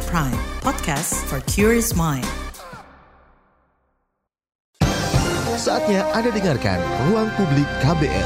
KBR Prime, podcast for curious mind. Saatnya Anda dengarkan Ruang Publik KBR.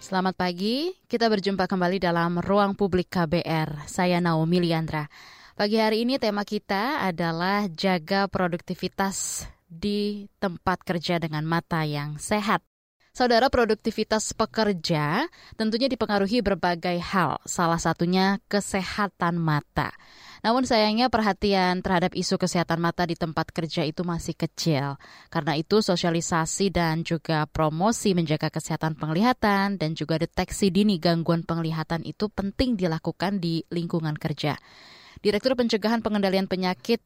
Selamat pagi, kita berjumpa kembali dalam Ruang Publik KBR. Saya Naomi Liandra. Pagi hari ini tema kita adalah jaga produktivitas di tempat kerja dengan mata yang sehat. Saudara, produktivitas pekerja tentunya dipengaruhi berbagai hal, salah satunya kesehatan mata. Namun sayangnya perhatian terhadap isu kesehatan mata di tempat kerja itu masih kecil. Karena itu sosialisasi dan juga promosi menjaga kesehatan penglihatan dan juga deteksi dini gangguan penglihatan itu penting dilakukan di lingkungan kerja. Direktur Pencegahan Pengendalian Penyakit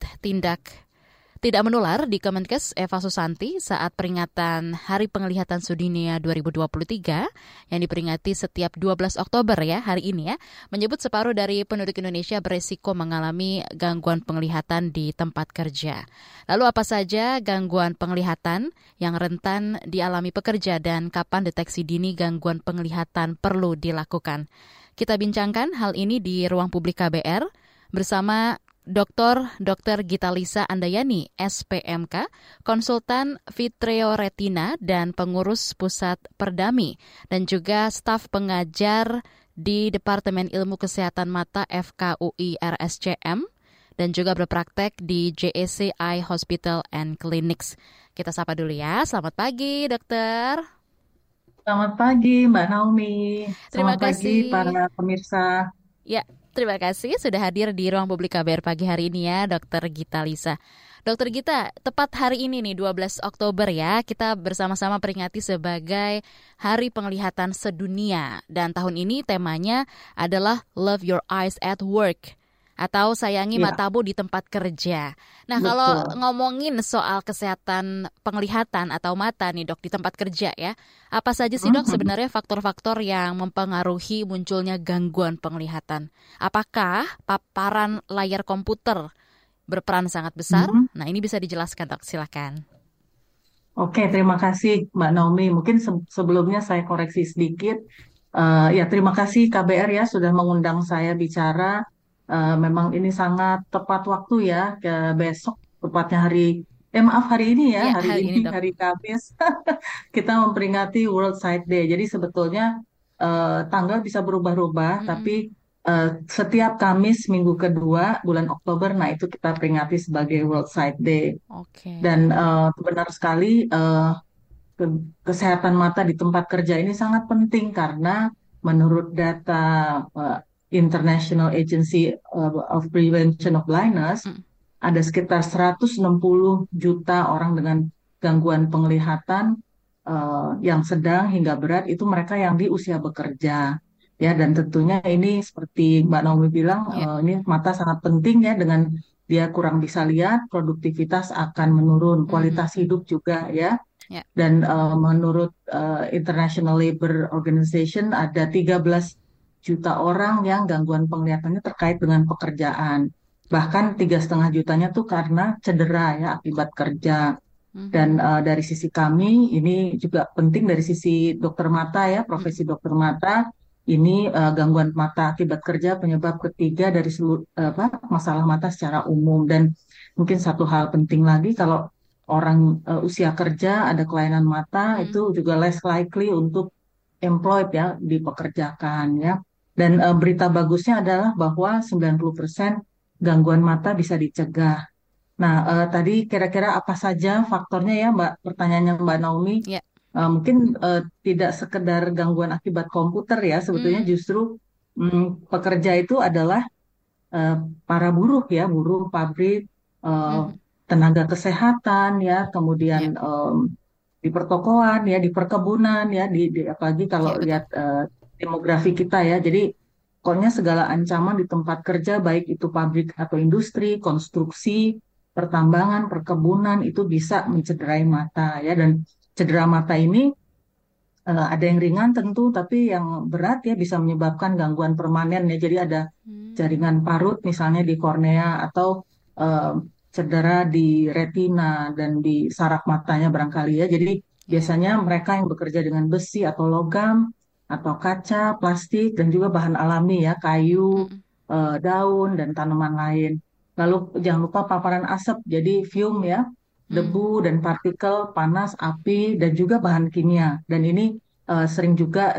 Tidak Menular di Kemenkes, Eva Susanti, saat peringatan Hari Penglihatan Sedunia 2023 yang diperingati setiap 12 Oktober ya hari ini ya, menyebut separuh dari penduduk Indonesia beresiko mengalami gangguan penglihatan di tempat kerja. Lalu apa saja gangguan penglihatan yang rentan dialami pekerja dan kapan deteksi dini gangguan penglihatan perlu dilakukan? Kita bincangkan hal ini di Ruang Publik KBR bersama Dr. Gitalisa Andayani, SPMK, konsultan vitreoretina dan pengurus pusat Perdami, dan juga staf pengajar di Departemen Ilmu Kesehatan Mata FKUI RSCM, dan juga berpraktek di JSCI Hospital and Clinics. Kita sapa dulu ya, selamat pagi dokter. Selamat pagi Mbak Naomi. Terima kasih. Selamat pagi para pemirsa. Ya. Terima kasih sudah hadir di Ruang Publik KBR pagi hari ini ya, Dr. Gitalisa. Dr. Gita, tepat hari ini nih 12 Oktober ya, kita bersama-sama peringati sebagai Hari Penglihatan Sedunia. Dan tahun ini temanya adalah Love Your Eyes at Work, atau sayangi matamu di tempat kerja. Nah, betul. Kalau ngomongin soal kesehatan penglihatan atau mata nih dok di tempat kerja ya, apa saja sih dok sebenarnya faktor-faktor yang mempengaruhi munculnya gangguan penglihatan? Apakah paparan layar komputer berperan sangat besar? Nah, ini bisa dijelaskan dok, silakan. Oke, terima kasih Mbak Naomi. Mungkin sebelumnya saya koreksi sedikit. Ya, terima kasih KBR ya sudah mengundang saya bicara. Memang ini sangat tepat waktu ya, ke besok tepatnya hari ini, hari Kamis kita memperingati World Sight Day. Jadi sebetulnya tanggal bisa berubah-ubah, tapi setiap Kamis minggu kedua bulan Oktober, nah itu kita peringati sebagai World Sight Day. Okay. Dan benar sekali kesehatan mata di tempat kerja ini sangat penting karena menurut data International Agency of Prevention of Blindness, ada sekitar 160 juta orang dengan gangguan penglihatan yang sedang hingga berat, itu mereka yang di usia bekerja. Ya, dan tentunya ini seperti Mbak Naomi bilang, ini mata sangat penting ya, dengan dia kurang bisa lihat, produktivitas akan menurun, kualitas hidup juga ya. Yeah. Dan menurut International Labor Organization ada 13 juta orang yang gangguan penglihatannya terkait dengan pekerjaan. Bahkan 3,5 jutanya tuh karena cedera ya akibat kerja. Dan dari sisi kami ini juga penting dari sisi dokter mata ya, profesi dokter mata. Ini gangguan mata akibat kerja penyebab ketiga dari masalah mata secara umum. Dan mungkin satu hal penting lagi, kalau orang usia kerja ada kelainan mata, itu juga less likely untuk employed ya, dipekerjakan ya. Dan berita bagusnya adalah bahwa 90% gangguan mata bisa dicegah. Nah, tadi kira-kira apa saja faktornya ya Mbak, pertanyaannya Mbak Naomi. Yeah. Mungkin tidak sekedar gangguan akibat komputer ya, sebetulnya justru pekerja itu adalah para buruh ya, buruh pabrik, tenaga kesehatan ya, kemudian di pertokoan ya, di perkebunan ya, di apalagi kalau lihat demografi kita ya, jadi pokoknya segala ancaman di tempat kerja baik itu pabrik atau industri, konstruksi, pertambangan, perkebunan itu bisa mencederai mata ya. Dan cedera mata ini ada yang ringan tentu, tapi yang berat ya bisa menyebabkan gangguan permanen ya, jadi ada jaringan parut misalnya di kornea atau cedera di retina dan di saraf matanya barangkali ya. Jadi biasanya mereka yang bekerja dengan besi atau logam atau kaca, plastik, dan juga bahan alami ya, kayu, daun dan tanaman lain. Lalu jangan lupa paparan asap, jadi fume ya, debu dan partikel, panas, api, dan juga bahan kimia. Dan ini sering juga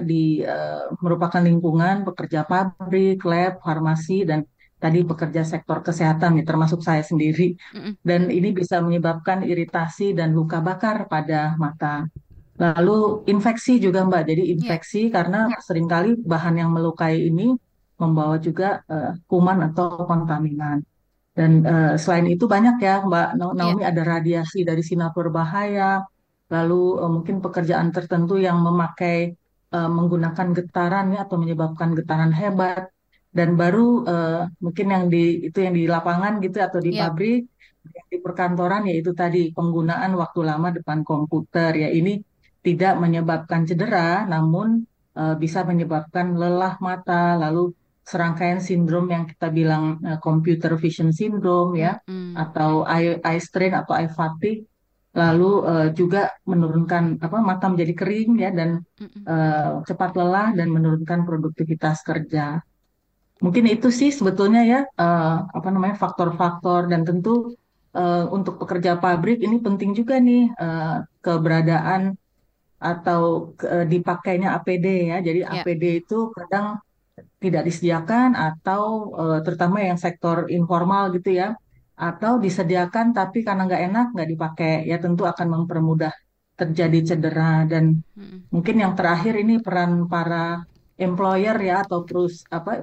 merupakan lingkungan pekerja pabrik, lab, farmasi, dan tadi pekerja sektor kesehatan, ya, termasuk saya sendiri. Dan ini bisa menyebabkan iritasi dan luka bakar pada mata. Lalu infeksi juga Mbak, jadi infeksi karena seringkali bahan yang melukai ini membawa juga kuman atau kontaminan. Dan selain itu banyak ya Mbak Naomi, ada radiasi dari sinar berbahaya, lalu mungkin pekerjaan tertentu yang memakai menggunakan getaran ya, atau menyebabkan getaran hebat, dan baru mungkin yang di lapangan gitu atau di pabrik, yang di perkantoran yaitu tadi penggunaan waktu lama depan komputer ya, ini tidak menyebabkan cedera namun bisa menyebabkan lelah mata, lalu serangkaian sindrom yang kita bilang computer vision syndrome ya, atau eye strain atau eye fatigue, lalu juga menurunkan mata menjadi kering ya, dan cepat lelah dan menurunkan produktivitas kerja. Mungkin itu sih sebetulnya ya faktor-faktor, dan tentu untuk pekerja pabrik ini penting juga nih keberadaan atau dipakainya APD ya. Jadi APD itu kadang tidak disediakan, atau terutama yang sektor informal gitu ya, atau disediakan tapi karena nggak enak nggak dipakai ya, tentu akan mempermudah terjadi cedera. Dan mungkin yang terakhir ini peran para employer ya, atau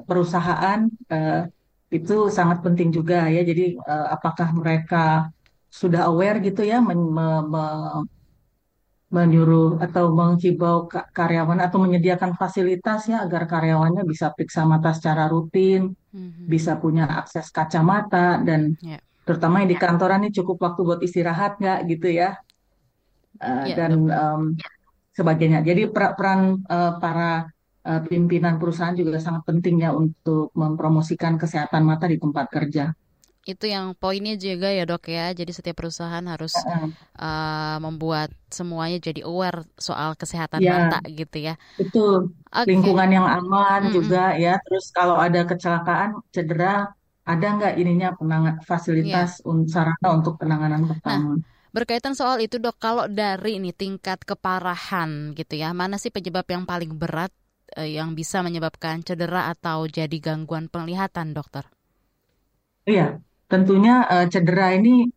perusahaan itu sangat penting juga ya. Jadi apakah mereka sudah aware gitu ya, menyuruh atau menghibau karyawan atau menyediakan fasilitas ya agar karyawannya bisa periksa mata secara rutin, bisa punya akses kacamata, dan terutama yang di kantoran ini cukup waktu buat istirahat nggak gitu ya, dan sebagainya. Jadi peran para pimpinan perusahaan juga sangat penting ya untuk mempromosikan kesehatan mata di tempat kerja. Itu yang poinnya juga ya Dok ya, jadi setiap perusahaan harus membuat semuanya jadi aware soal kesehatan mata gitu ya. Betul, lingkungan yang aman juga ya, terus kalau ada kecelakaan, cedera, ada nggak ininya fasilitas sarana untuk penanganan pertama. Nah, berkaitan soal itu Dok, kalau dari ini tingkat keparahan gitu ya, mana sih penyebab yang paling berat yang bisa menyebabkan cedera atau jadi gangguan penglihatan dokter? Iya, tentunya cedera ini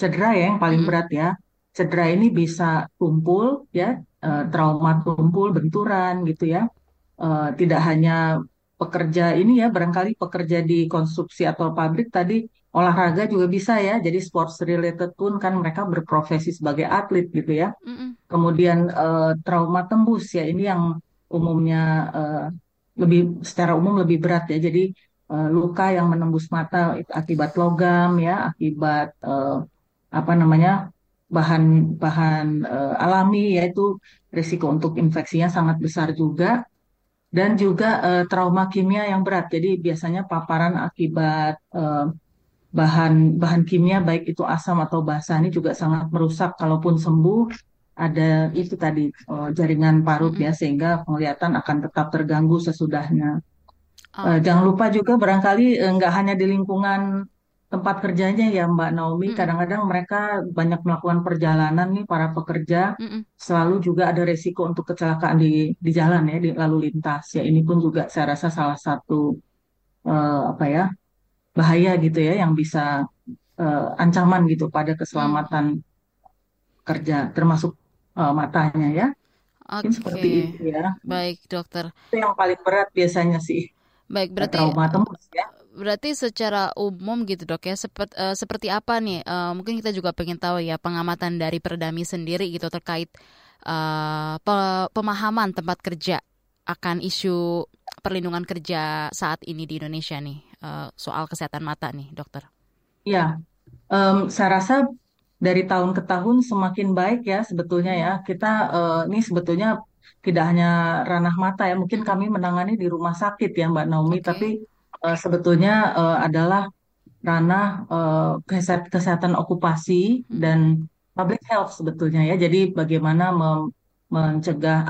cedera ya yang paling berat ya. Cedera ini bisa tumpul ya, trauma tumpul, benturan gitu ya. Tidak hanya pekerja ini ya, barangkali pekerja di konstruksi atau pabrik tadi, olahraga juga bisa ya. Jadi sports related pun kan mereka berprofesi sebagai atlet gitu ya. Kemudian trauma tembus ya, ini yang umumnya secara umum lebih berat ya. Jadi luka yang menembus mata akibat logam ya, akibat bahan-bahan alami, yaitu risiko untuk infeksinya sangat besar juga. Dan juga trauma kimia yang berat, jadi biasanya paparan akibat bahan kimia baik itu asam atau basa ini juga sangat merusak. Kalaupun sembuh, ada itu tadi jaringan parut ya, sehingga penglihatan akan tetap terganggu sesudahnya. Jangan lupa juga barangkali nggak hanya di lingkungan tempat kerjanya ya Mbak Naomi, kadang-kadang mereka banyak melakukan perjalanan nih para pekerja, selalu juga ada resiko untuk kecelakaan di jalan ya, di lalu lintas ya. Ini pun juga saya rasa salah satu bahaya gitu ya, yang bisa ancaman gitu pada keselamatan kerja, termasuk matanya ya. Mungkin seperti itu ya. Baik dokter. Itu yang paling berat biasanya sih. Baik, berarti trauma tembus ya. Berarti secara umum gitu Dok ya, seperti apa nih? Mungkin kita juga pengen tahu ya pengamatan dari Perdami sendiri gitu terkait pemahaman tempat kerja akan isu perlindungan kerja saat ini di Indonesia nih, soal kesehatan mata nih dokter. Ya, saya rasa dari tahun ke tahun semakin baik ya sebetulnya ya. Kita ini sebetulnya tidak hanya ranah mata ya. Mungkin kami menangani di rumah sakit ya Mbak Naomi, tapi sebetulnya adalah ranah kesehatan okupasi dan public health sebetulnya ya. Jadi bagaimana mencegah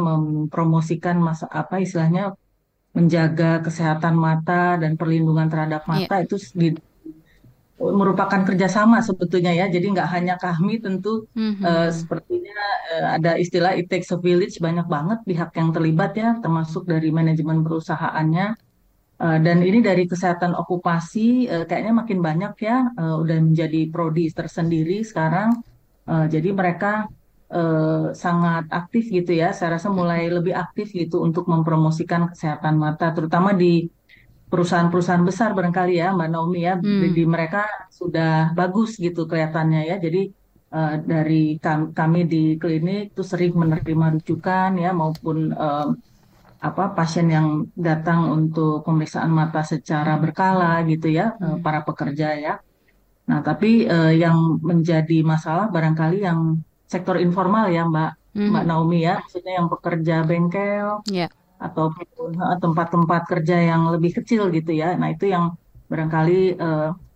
mempromosikan menjaga kesehatan mata dan perlindungan terhadap mata itu merupakan kerjasama sebetulnya ya. Jadi nggak hanya kami tentu sepertinya ada istilah it takes a village, banyak banget pihak yang terlibat ya, termasuk dari manajemen perusahaannya. Dan ini dari kesehatan okupasi kayaknya makin banyak ya, udah menjadi prodi tersendiri sekarang. Jadi mereka sangat aktif gitu ya, saya rasa mulai lebih aktif gitu untuk mempromosikan kesehatan mata, terutama di perusahaan-perusahaan besar barangkali ya Mbak Naomi ya, jadi mereka sudah bagus gitu kelihatannya ya, jadi dari kami di klinik itu sering menerima rujukan ya, maupun pasien yang datang untuk pemeriksaan mata secara berkala gitu ya, para pekerja ya. Nah tapi yang menjadi masalah barangkali yang sektor informal ya Mbak Naomi ya, maksudnya yang pekerja bengkel ataupun tempat-tempat kerja yang lebih kecil gitu ya. Nah itu yang barangkali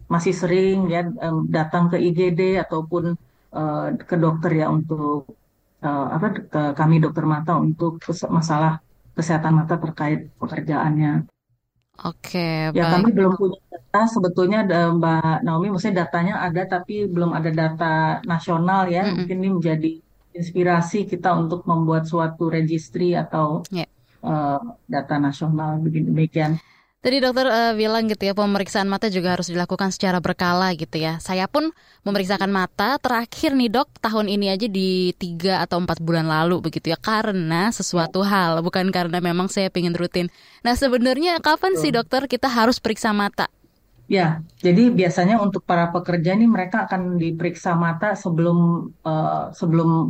masih sering ya datang ke IGD ataupun ke dokter ya untuk ke kami dokter mata untuk masalah kesehatan mata terkait pekerjaannya. Oke, ya baik. Kami belum punya data sebetulnya Mbak Naomi, maksudnya datanya ada tapi belum ada data nasional ya. Mungkin ini menjadi inspirasi kita untuk membuat suatu registry atau data nasional begini demikian. Tadi dokter bilang gitu ya, pemeriksaan mata juga harus dilakukan secara berkala gitu ya. Saya pun memeriksakan mata terakhir nih dok, tahun ini aja di 3 atau 4 bulan lalu begitu ya. Karena sesuatu hal, bukan karena memang saya pengen rutin. Nah sebenarnya kapan sih dokter kita harus periksa mata? Ya, jadi biasanya untuk para pekerja nih mereka akan diperiksa mata sebelum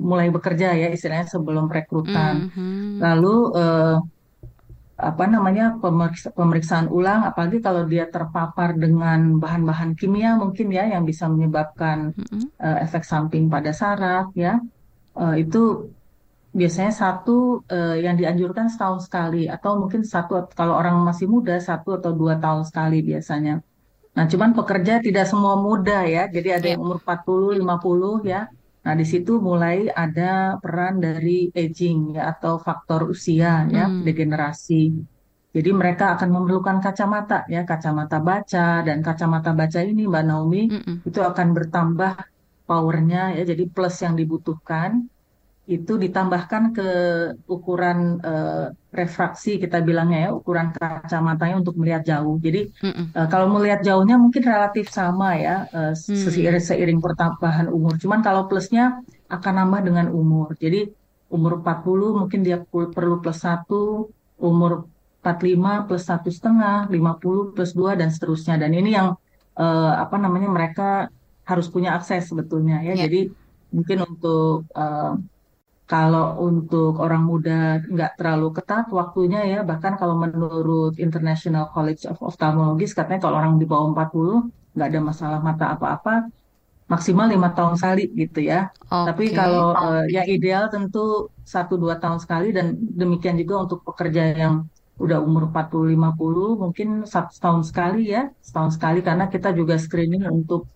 mulai bekerja ya, istilahnya sebelum rekrutan. Lalu... pemeriksaan ulang, apalagi kalau dia terpapar dengan bahan-bahan kimia mungkin ya yang bisa menyebabkan efek samping pada saraf ya, itu biasanya yang dianjurkan setahun sekali atau mungkin kalau orang masih muda 1 atau 2 tahun sekali biasanya. Nah cuman pekerja tidak semua muda ya, jadi ada yang umur 40, 50 ya. Nah di situ mulai ada peran dari aging ya, atau faktor usia ya, degenerasi. Jadi mereka akan memerlukan kacamata ya, kacamata baca, dan kacamata baca ini Mbak Naomi itu akan bertambah powernya ya, jadi plus yang dibutuhkan itu ditambahkan ke ukuran refraksi kita bilangnya ya, ukuran kacamatanya untuk melihat jauh. Jadi kalau melihat jauhnya mungkin relatif sama ya, seiring pertambahan umur. Cuman kalau plusnya akan nambah dengan umur. Jadi umur 40 mungkin dia perlu plus 1, umur 45 plus 1,5, 50 plus 2 dan seterusnya. Dan ini yang mereka harus punya akses sebetulnya ya. Yeah. Jadi mungkin untuk kalau untuk orang muda nggak terlalu ketat waktunya ya, bahkan kalau menurut International College of Ophthalmology katanya kalau orang di bawah 40 nggak ada masalah mata apa-apa, maksimal 5 tahun sekali gitu ya. Okay. Tapi kalau yang ideal tentu 1-2 tahun sekali, dan demikian juga untuk pekerja yang udah umur 40-50 mungkin 1 tahun sekali ya, setahun sekali, karena kita juga screening untuk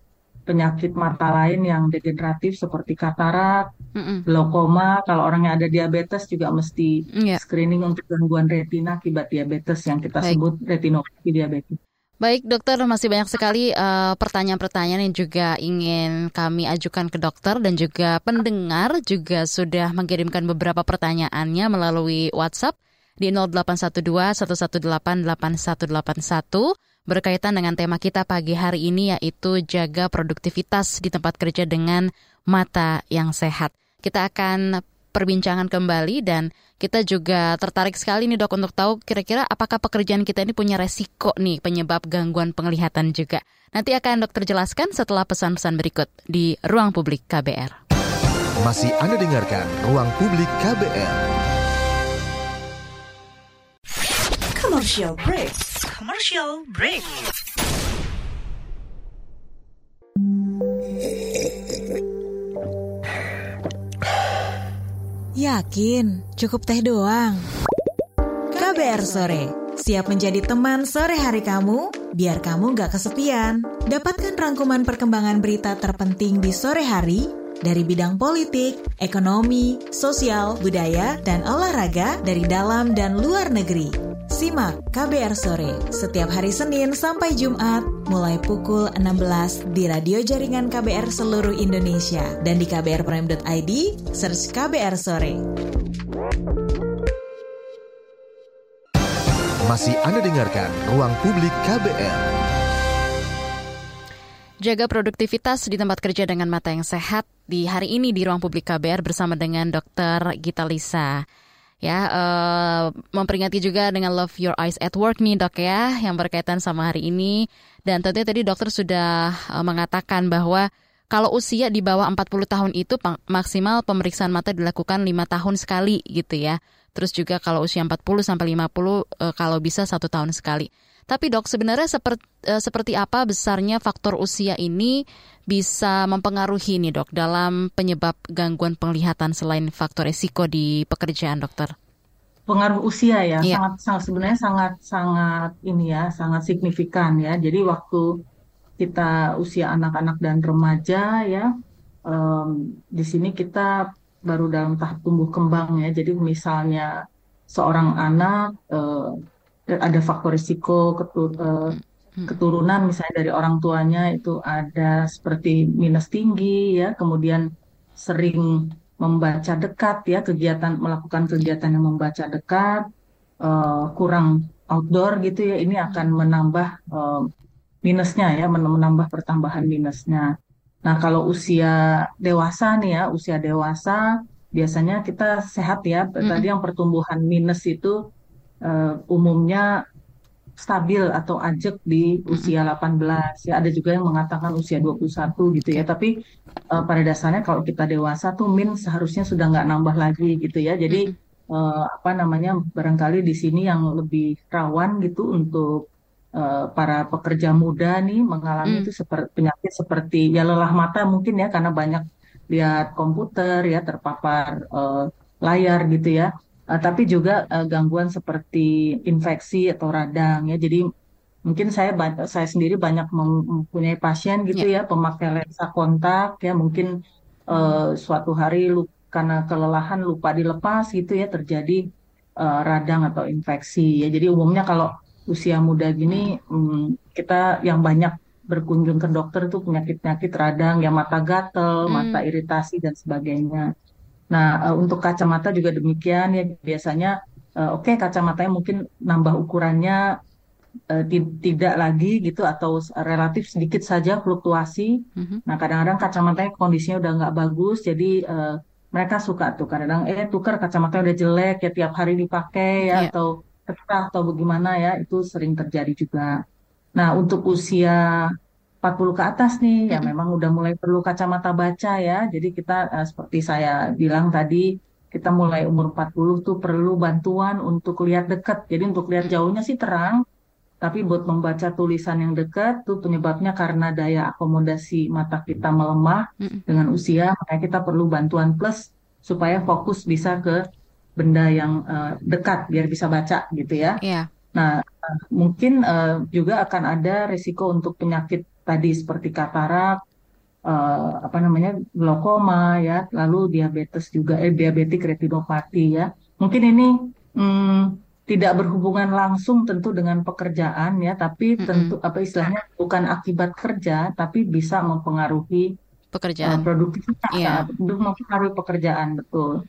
penyakit mata lain yang degeneratif seperti katarak, glaukoma. Kalau orangnya ada diabetes juga mesti screening untuk gangguan retina akibat diabetes yang kita sebut retinopati diabetes. Baik dokter, masih banyak sekali pertanyaan-pertanyaan yang juga ingin kami ajukan ke dokter, dan juga pendengar juga sudah mengirimkan beberapa pertanyaannya melalui WhatsApp di 0812 118 8181. Berkaitan dengan tema kita pagi hari ini, yaitu jaga produktivitas di tempat kerja dengan mata yang sehat. Kita akan perbincangan kembali, dan kita juga tertarik sekali nih dok untuk tahu kira-kira apakah pekerjaan kita ini punya resiko nih penyebab gangguan penglihatan juga. Nanti akan dokter jelaskan setelah pesan-pesan berikut di Ruang Publik KBR. Masih Anda dengarkan Ruang Publik KBR. Commercial break. Commercial break. Yakin, cukup teh doang? KBR Sore, siap menjadi teman sore hari kamu, biar kamu gak kesepian. Dapatkan rangkuman perkembangan berita terpenting di sore hari dari bidang politik, ekonomi, sosial, budaya, dan olahraga dari dalam dan luar negeri. Simak KBR Sore setiap hari Senin sampai Jumat mulai pukul 16 di radio jaringan KBR seluruh Indonesia dan di kbrprime.id search KBR Sore. Masih Anda dengarkan Ruang Publik KBR. Jaga produktivitas di tempat kerja dengan mata yang sehat di hari ini di Ruang Publik KBR bersama dengan Dr. Gitalisa. Memperingati juga dengan Love Your Eyes at Work nih dok ya, yang berkaitan sama hari ini. Dan tentunya tadi dokter sudah mengatakan bahwa kalau usia di bawah 40 tahun itu maksimal pemeriksaan mata dilakukan 5 tahun sekali gitu ya. Terus juga kalau usia 40 sampai 50 kalau bisa 1 tahun sekali. Tapi dok, sebenarnya seperti apa besarnya faktor usia ini bisa mempengaruhi nih dok dalam penyebab gangguan penglihatan selain faktor risiko di pekerjaan dokter? Pengaruh usia ya, iya. sangat signifikan ya. Jadi waktu kita usia anak-anak dan remaja ya, di sini kita baru dalam tahap tumbuh kembang ya. Jadi misalnya seorang anak ada faktor risiko keturunan misalnya dari orang tuanya itu ada seperti minus tinggi ya, kemudian sering membaca dekat ya, melakukan kegiatan yang membaca dekat, kurang outdoor gitu ya, ini akan menambah minusnya ya, menambah pertambahan minusnya. Nah kalau usia dewasa nih ya, usia dewasa biasanya kita sehat ya, tadi yang pertumbuhan minus itu umumnya stabil atau ajak di usia 18 ya, ada juga yang mengatakan usia 21 gitu ya, tapi pada dasarnya kalau kita dewasa tuh min seharusnya sudah nggak nambah lagi gitu ya. Jadi barangkali di sini yang lebih rawan gitu untuk para pekerja muda nih mengalami itu penyakit seperti ya lelah mata mungkin ya, karena banyak lihat komputer ya, terpapar layar gitu ya. Tapi juga gangguan seperti infeksi atau radang ya. Jadi mungkin saya sendiri banyak mempunyai pasien gitu ya, pemakai lensa kontak ya, mungkin suatu hari karena kelelahan lupa dilepas gitu ya, terjadi radang atau infeksi ya. Jadi umumnya kalau usia muda gini kita yang banyak berkunjung ke dokter tuh penyakit-penyakit radang ya, mata gatel, mata iritasi dan sebagainya. Nah, untuk kacamata juga demikian ya, biasanya kacamatanya mungkin nambah ukurannya tidak lagi gitu atau relatif sedikit saja fluktuasi. Nah, kadang-kadang kacamatanya kondisinya udah nggak bagus, jadi mereka suka tuh kadang-kadang tukar kacamatanya udah jelek ya, tiap hari dipakai ya, atau pecah atau bagaimana ya, itu sering terjadi juga. Nah, untuk usia 40 ke atas nih, ya memang udah mulai perlu kacamata baca ya. Jadi kita seperti saya bilang tadi, kita mulai umur 40 tuh perlu bantuan untuk lihat dekat. Jadi untuk lihat jauhnya sih terang, tapi buat membaca tulisan yang dekat tuh penyebabnya karena daya akomodasi mata kita melemah dengan usia, makanya kita perlu bantuan plus supaya fokus bisa ke benda yang dekat biar bisa baca gitu ya. Yeah. Nah, mungkin juga akan ada risiko untuk penyakit tadi seperti katarak, glaukoma ya, lalu diabetes juga, diabetik retinopati ya. Mungkin ini tidak berhubungan langsung tentu dengan pekerjaan ya, tapi tentu bukan akibat kerja, tapi bisa mempengaruhi pekerjaan, produktivitas, mempengaruhi pekerjaan, betul.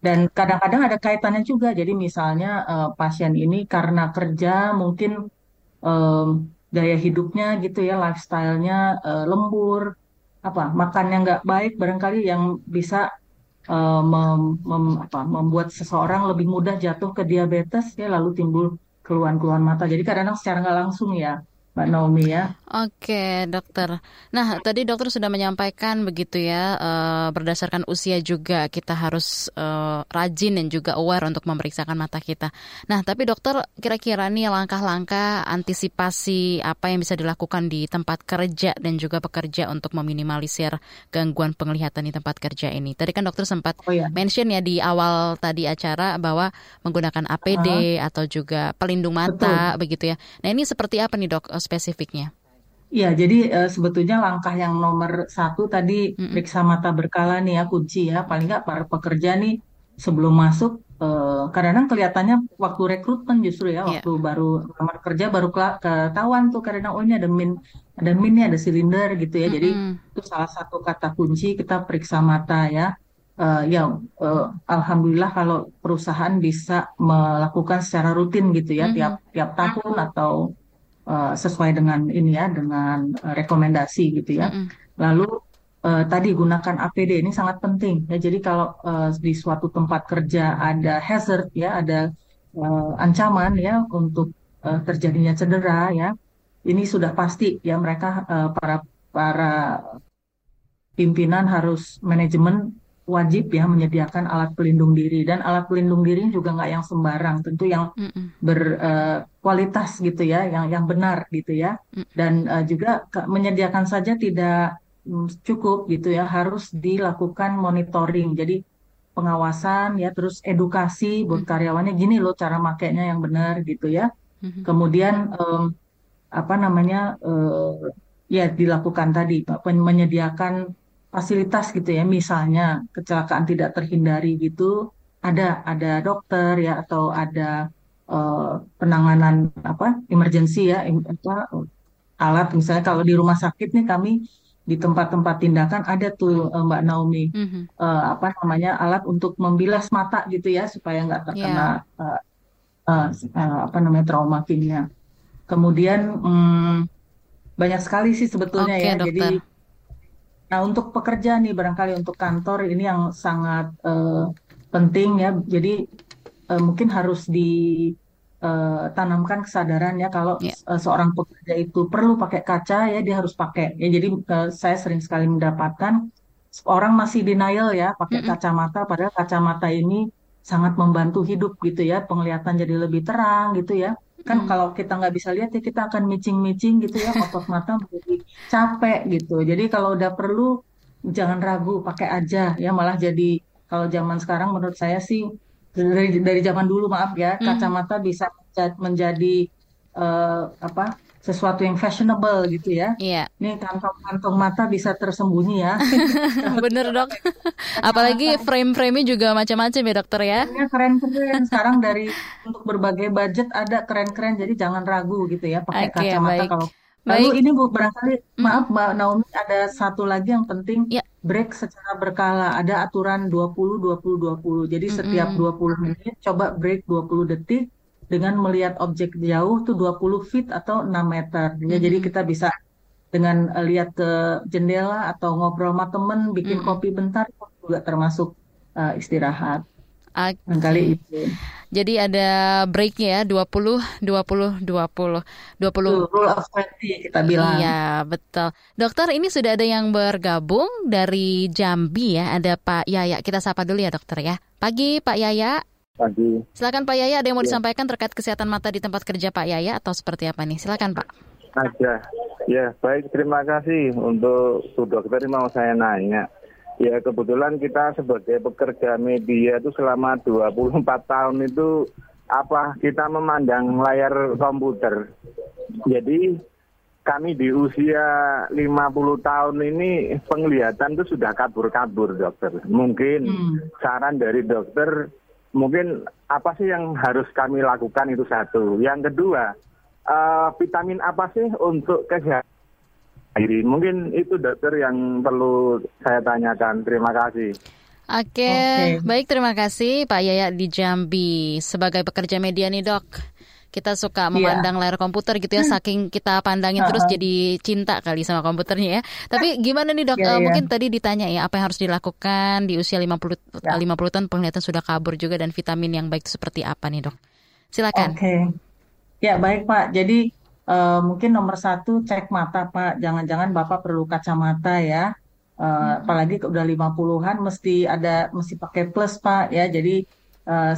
Dan kadang-kadang ada kaitannya juga. Jadi misalnya pasien ini karena kerja mungkin daya hidupnya gitu ya, lifestyle-nya lembur, makannya nggak baik, barangkali yang bisa membuat seseorang lebih mudah jatuh ke diabetes ya, lalu timbul keluhan-keluhan mata. Jadi kadang-kadang secara nggak langsung ya, Mbak Naomi ya. Oke, dokter. Nah, tadi dokter sudah menyampaikan begitu ya, berdasarkan usia juga kita harus rajin dan juga aware untuk memeriksakan mata kita. Nah, tapi dokter, kira-kira nih langkah-langkah antisipasi apa yang bisa dilakukan di tempat kerja dan juga pekerja untuk meminimalisir gangguan penglihatan di tempat kerja ini. Tadi kan dokter sempat mention ya di awal tadi acara bahwa menggunakan APD atau juga pelindung mata. Betul. Begitu ya. Nah, ini seperti apa nih dok spesifiknya? Iya, jadi sebetulnya langkah yang nomor satu tadi periksa mata berkala nih ya, kunci ya. Paling nggak para pekerja nih sebelum masuk kadang-kadang kelihatannya waktu rekrutmen justru ya, waktu baru lamar kerja baru ketahuan tuh karena oh ini ada minnya, ada silinder gitu ya. Jadi itu salah satu kata kunci kita periksa mata ya. Alhamdulillah kalau perusahaan bisa melakukan secara rutin gitu ya tiap tahun atau sesuai dengan ini ya, dengan rekomendasi gitu ya. Lalu tadi gunakan APD ini sangat penting ya. Jadi kalau di suatu tempat kerja ada hazard ya, ada ancaman ya untuk terjadinya cedera ya. Ini sudah pasti ya mereka para pimpinan harus manajemen wajib ya menyediakan alat pelindung diri, dan alat pelindung diri juga nggak yang sembarang, tentu yang berkualitas gitu ya, yang benar gitu ya. Dan juga menyediakan saja tidak cukup gitu ya, harus dilakukan monitoring, jadi pengawasan ya, terus edukasi buat karyawannya, gini loh cara makainya yang benar gitu ya. Kemudian dilakukan tadi menyediakan fasilitas gitu ya, misalnya kecelakaan tidak terhindari gitu, ada dokter ya, atau ada penanganan emergency ya, alat misalnya kalau di rumah sakit nih kami di tempat-tempat tindakan ada tuh Mbak Naomi alat untuk membilas mata gitu ya supaya nggak terkena trauma kimia. Kemudian banyak sekali sih sebetulnya dokter. Jadi nah untuk pekerja nih barangkali untuk kantor ini yang sangat penting ya. Jadi mungkin harus ditanamkan kesadaran ya kalau seorang pekerja itu perlu pakai kaca ya, dia harus pakai ya. Jadi saya sering sekali mendapatkan orang masih denial ya pakai kacamata, padahal kacamata ini sangat membantu hidup gitu ya, penglihatan jadi lebih terang gitu ya kan. Kalau kita nggak bisa lihat ya kita akan micing-micing gitu ya, otot mata menjadi capek gitu. Jadi kalau udah perlu jangan ragu, pakai aja ya. Malah jadi kalau zaman sekarang menurut saya sih dari zaman dulu kacamata bisa menjadi sesuatu yang fashionable gitu ya. Ini kantong-kantong mata bisa tersembunyi ya. Bener dok. Apalagi frame-frame-nya juga macam-macam ya dokter ya. Keren-keren sekarang dari untuk berbagai budget ada keren-keren. Jadi jangan ragu gitu ya pakai kacamata kalau. Lalu ini Bu barangkali maaf Mbak Naomi, ada satu lagi yang penting, break secara berkala. Ada aturan 20-20-20. Jadi setiap 20 menit coba break 20 detik dengan melihat objek jauh tuh 20 feet atau 6 meter. Ya, jadi kita bisa dengan lihat ke jendela atau ngobrol sama temen, bikin kopi bentar juga termasuk istirahat. Kali itu. Jadi ada breaknya ya, 20-20-20. 20 rule of 20 kita bilang. Iya, betul. Dokter, ini sudah ada yang bergabung dari Jambi ya, ada Pak Yaya. Kita sapa dulu ya dokter ya. Pagi Pak Yaya. Pagi. Silakan Pak Yaya, ada yang mau disampaikan terkait kesehatan mata di tempat kerja Pak Yaya atau seperti apa nih? Silakan Pak. Ada. Ya, baik, terima kasih untuk Bu Dokter. Mau saya nanya. Ya kebetulan kita sebagai pekerja media itu selama 24 tahun itu kita memandang layar komputer. Jadi kami di usia 50 tahun ini penglihatan itu sudah kabur-kabur dokter. Mungkin saran dari dokter, mungkin apa sih yang harus kami lakukan itu satu. Yang kedua, vitamin apa sih untuk kesehatan? Mungkin itu dokter yang perlu saya tanyakan. Terima kasih. Oke. Baik, terima kasih Pak Yaya di Jambi. Sebagai pekerja media nih dok, kita suka memandang layar komputer gitu ya, saking kita pandangin terus jadi cinta kali sama komputernya ya. Tapi gimana nih dok, mungkin tadi ditanya ya, apa yang harus dilakukan di usia 50 tahun penglihatan sudah kabur juga, dan vitamin yang baik itu seperti apa nih dok? Silakan. Ya baik Pak, jadi mungkin nomor satu cek mata Pak, jangan-jangan Bapak perlu kacamata ya, apalagi udah 50-an mesti pakai plus Pak ya. Jadi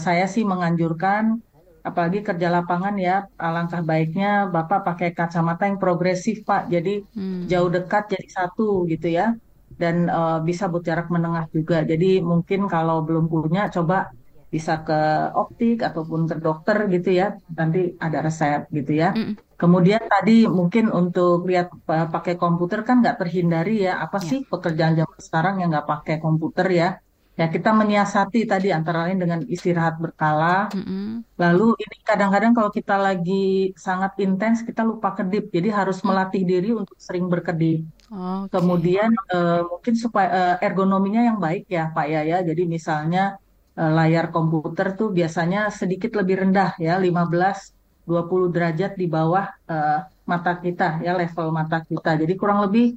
saya sih menganjurkan apalagi kerja lapangan ya, alangkah baiknya Bapak pakai kacamata yang progresif Pak, jadi jauh dekat jadi satu gitu ya, dan bisa buat jarak menengah juga. Jadi mungkin kalau belum punya coba bisa ke optik ataupun ke dokter gitu ya, nanti ada resep gitu ya. Kemudian tadi mungkin untuk lihat pakai komputer kan nggak terhindari ya. Apa sih pekerjaan zaman sekarang yang nggak pakai komputer ya? Ya, kita menyiasati tadi antara lain dengan istirahat berkala. Lalu ini kadang-kadang kalau kita lagi sangat intens, kita lupa kedip. Jadi harus melatih diri untuk sering berkedip. Okay. Kemudian mungkin supaya ergonominya yang baik ya Pak Yaya. Jadi misalnya layar komputer tuh biasanya sedikit lebih rendah ya, 15-20 derajat di bawah mata kita ya, level mata kita. Jadi kurang lebih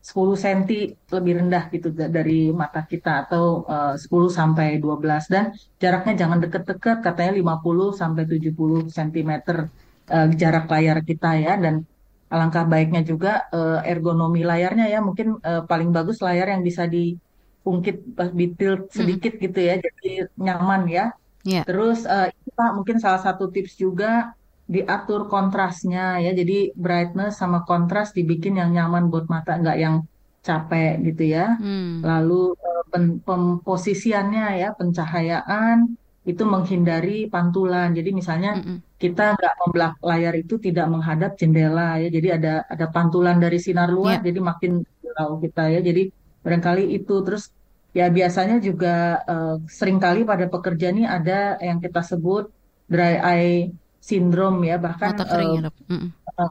10 cm lebih rendah gitu dari mata kita atau 10 sampai 12, dan jaraknya jangan deket-deket, katanya 50 sampai 70 cm jarak layar kita ya. Dan alangkah baiknya juga ergonomi layarnya ya, mungkin paling bagus layar yang bisa diungkit detail sedikit gitu ya, jadi nyaman ya. Terus itu Pak, mungkin salah satu tips juga diatur kontrasnya ya, jadi brightness sama kontras dibikin yang nyaman buat mata, nggak yang capek gitu ya. Lalu pemposisiannya ya, pencahayaan itu menghindari pantulan. Jadi misalnya kita nggak membelak layar itu tidak menghadap jendela ya, jadi ada pantulan dari sinar luar, jadi makin gelap kita ya. Jadi barangkali itu. Terus ya biasanya juga seringkali pada pekerja nih ada yang kita sebut dry eye sindrom ya, bahkan mata kering,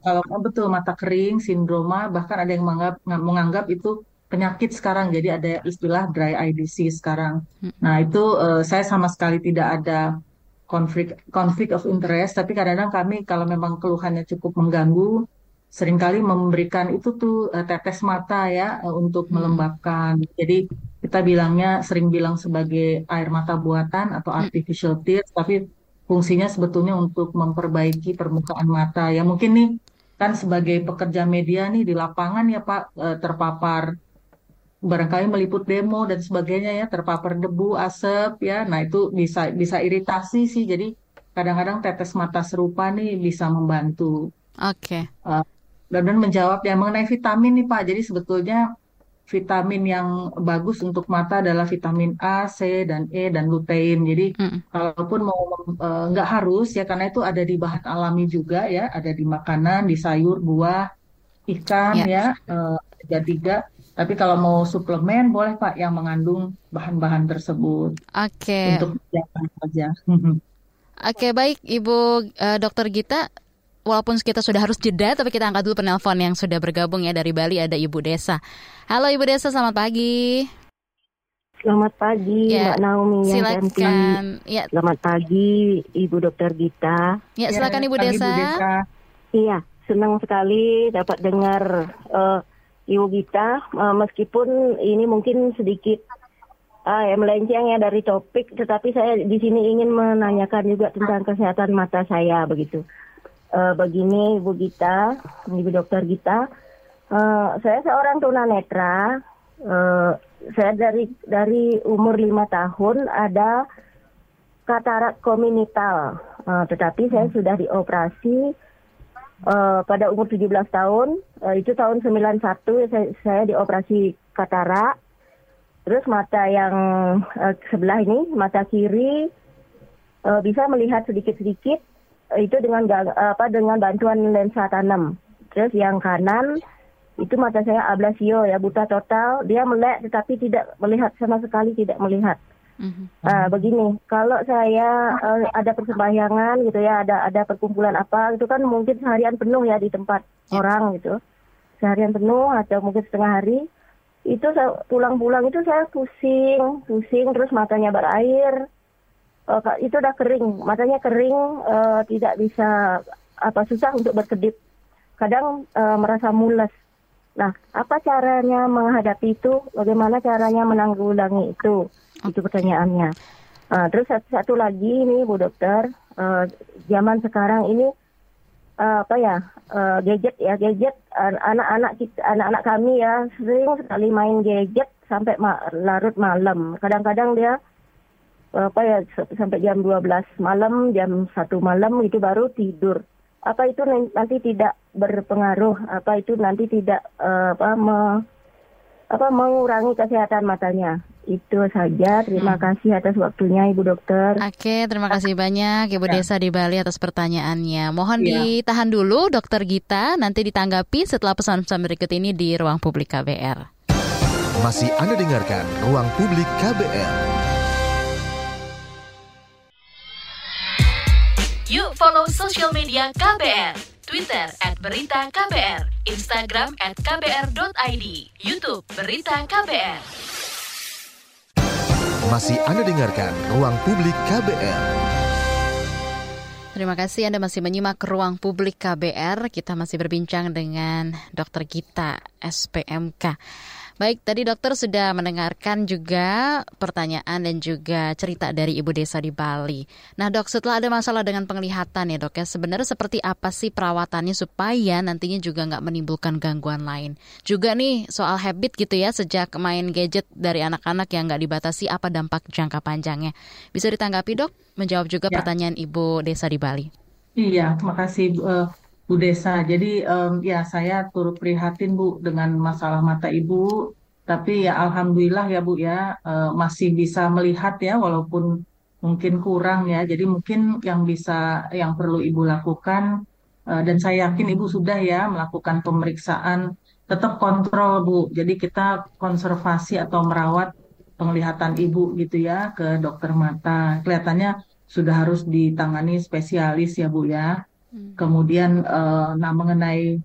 kalau betul mata kering sindroma, bahkan ada yang menganggap itu penyakit sekarang. Jadi ada istilah dry eye disease sekarang. Nah itu saya sama sekali tidak ada konflik of interest, tapi kadang-kadang kami kalau memang keluhannya cukup mengganggu, seringkali memberikan itu tuh tetes mata ya untuk melembabkan. Jadi kita bilangnya, sering bilang sebagai air mata buatan atau artificial tears, tapi fungsinya sebetulnya untuk memperbaiki permukaan mata. Ya mungkin nih kan sebagai pekerja media nih di lapangan ya Pak, terpapar barangkali meliput demo dan sebagainya ya, terpapar debu, asap ya. Nah itu bisa iritasi sih. Jadi kadang-kadang tetes mata serupa nih bisa membantu. Oke. Dan menjawab ya mengenai vitamin nih Pak. Jadi sebetulnya vitamin yang bagus untuk mata adalah vitamin A, C, dan E, dan lutein. Jadi kalaupun mau nggak harus ya, karena itu ada di bahan alami juga ya, ada di makanan, di sayur, buah, ikan ya, tiga. Tapi kalau mau suplemen boleh Pak yang mengandung bahan-bahan tersebut. Oke. Untuk kesehatan saja. Oke, baik Ibu Dr. Gita. Walaupun kita sudah harus jeda, tapi kita angkat dulu penelpon yang sudah bergabung ya dari Bali, ada Ibu Desa. Halo Ibu Desa, selamat pagi. Selamat pagi ya, Mbak Naomi. Silakan. Ya. Selamat pagi Ibu Dr. Gita. Ya, silakan Ibu Desa. Iya, senang sekali dapat dengar Ibu Gita, meskipun ini mungkin sedikit melenceng ya dari topik, tetapi saya di sini ingin menanyakan juga tentang kesehatan mata saya begitu. Begini Ibu Gita, Ibu Dokter Gita, saya seorang tunanetra. Saya dari umur 5 tahun ada katarak kongenital, tetapi saya sudah dioperasi pada umur 17 tahun. Itu tahun 91 saya dioperasi katarak. Terus mata yang sebelah ini, mata kiri bisa melihat sedikit-sedikit. Itu dengan bantuan lensa tanam. Terus yang kanan itu mata saya ablasio ya, buta total. Dia melek tetapi tidak melihat sama sekali, tidak melihat. Begini, kalau saya ada persembahyangan gitu ya, ada perkumpulan apa itu kan mungkin seharian penuh ya di tempat orang gitu, seharian penuh atau mungkin setengah hari. Itu saya pulang-pulang itu saya pusing, terus matanya berair. Itu udah kering, matanya kering, tidak bisa, susah untuk berkedip. Kadang merasa mules. Nah, apa caranya menghadapi itu? Bagaimana caranya menanggulangi itu? Itu pertanyaannya. Terus satu lagi ini, Bu Dokter, zaman sekarang ini gadget. Anak-anak kami ya sering sekali main gadget sampai larut malam. Kadang-kadang dia sampai jam 12 malam, jam 1 malam itu baru tidur. Apa itu nanti tidak berpengaruh? Apa itu nanti tidak mengurangi kesehatan matanya? Itu saja. Terima kasih atas waktunya Ibu Dokter. Oke, terima kasih banyak Ibu Desa di Bali atas pertanyaannya. Mohon ditahan dulu Dokter Gita, nanti ditanggapi setelah pesan-pesan berikut ini di Ruang Publik KBR. Masih Anda dengarkan Ruang Publik KBR. Yuk follow sosial media KBR. Twitter @beritaKBR, Instagram @kbr.id, YouTube Berita KBR. Masih Anda dengarkan Ruang Publik KBR. Terima kasih Anda masih menyimak Ruang Publik KBR. Kita masih berbincang dengan Dr. Gita, SPMK. Baik, tadi dokter sudah mendengarkan juga pertanyaan dan juga cerita dari Ibu Desa di Bali. Nah dok, setelah ada masalah dengan penglihatan ya dok ya, sebenarnya seperti apa sih perawatannya supaya nantinya juga nggak menimbulkan gangguan lain? Juga nih soal habit gitu ya, sejak main gadget dari anak-anak yang nggak dibatasi, apa dampak jangka panjangnya? Bisa ditanggapi dok, menjawab juga ya. Pertanyaan Ibu Desa di Bali. Iya, terima kasih Bu Desa. Jadi ya saya turut prihatin Bu dengan masalah mata Ibu. Tapi ya alhamdulillah ya Bu ya masih bisa melihat ya walaupun mungkin kurang ya. Jadi mungkin yang perlu Ibu lakukan dan saya yakin Ibu sudah ya melakukan pemeriksaan, tetap kontrol Bu. Jadi kita konservasi atau merawat penglihatan Ibu gitu ya ke dokter mata. Kelihatannya sudah harus ditangani spesialis ya Bu ya. Kemudian nah mengenai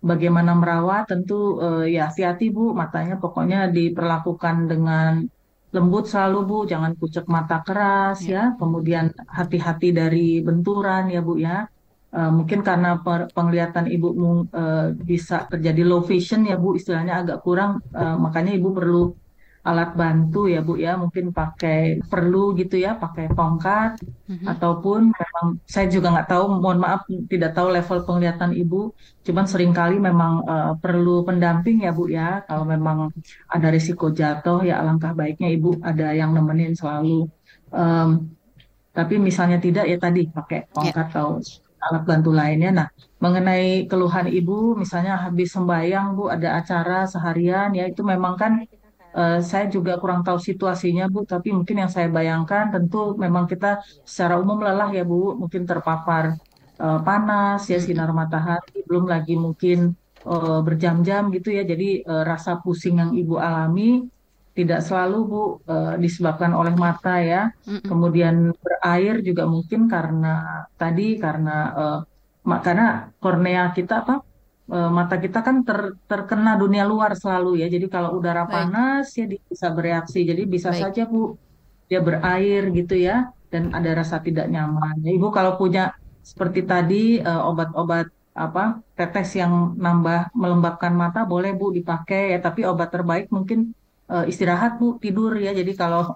bagaimana merawat tentu ya hati-hati Bu, matanya pokoknya diperlakukan dengan lembut selalu Bu, jangan kucek mata keras ya. Kemudian hati-hati dari benturan ya Bu ya. Mungkin karena penglihatan Ibu bisa terjadi low vision ya Bu, istilahnya agak kurang, makanya Ibu perlu alat bantu ya Bu ya, mungkin pakai tongkat ataupun memang saya juga nggak tahu, mohon maaf tidak tahu level penglihatan Ibu, cuman seringkali memang perlu pendamping ya Bu ya, kalau memang ada risiko jatuh ya alangkah baiknya Ibu ada yang nemenin selalu, tapi misalnya tidak ya tadi pakai tongkat atau alat bantu lainnya. Nah mengenai keluhan Ibu misalnya habis sembahyang Bu ada acara seharian ya, itu memang kan saya juga kurang tahu situasinya Bu, tapi mungkin yang saya bayangkan tentu memang kita secara umum lelah ya Bu, mungkin terpapar panas ya, sinar matahari, belum lagi mungkin berjam-jam gitu ya, jadi rasa pusing yang Ibu alami tidak selalu Bu disebabkan oleh mata ya, kemudian berair juga mungkin karena kornea kita mata kita kan terkena dunia luar selalu ya, jadi kalau udara panas ya dia bisa bereaksi, jadi bisa saja Bu dia berair gitu ya, dan ada rasa tidak nyaman. Ibu kalau punya seperti tadi obat-obat tetes yang melembabkan mata boleh Bu dipakai ya, tapi obat terbaik mungkin istirahat Bu, tidur ya, jadi kalau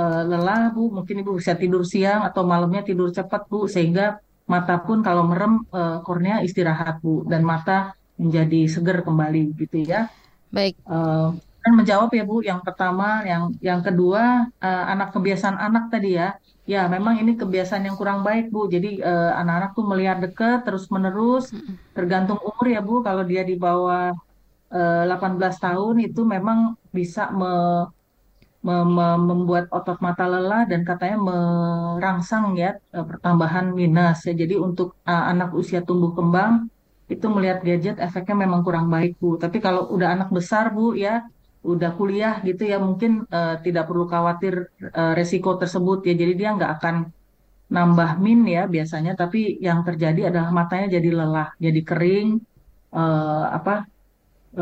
lelah Bu mungkin Ibu bisa tidur siang atau malamnya tidur cepat Bu, sehingga mata pun kalau merem kornea istirahat Bu, dan mata menjadi segar kembali gitu ya. Baik. Dan menjawab ya Bu, yang pertama, yang kedua kebiasaan anak tadi ya. Ya memang ini kebiasaan yang kurang baik Bu. Jadi anak-anak tuh melihat dekat terus menerus, tergantung umur ya Bu. Kalau dia di bawah 18 tahun itu memang bisa membuat otot mata lelah dan katanya merangsang ya pertambahan minus ya. Jadi untuk anak usia tumbuh kembang itu melihat gadget efeknya memang kurang baik Bu. Tapi kalau udah anak besar Bu ya, udah kuliah gitu ya, mungkin tidak perlu khawatir resiko tersebut ya. Jadi dia nggak akan nambah min ya biasanya, tapi yang terjadi adalah matanya jadi lelah, jadi kering,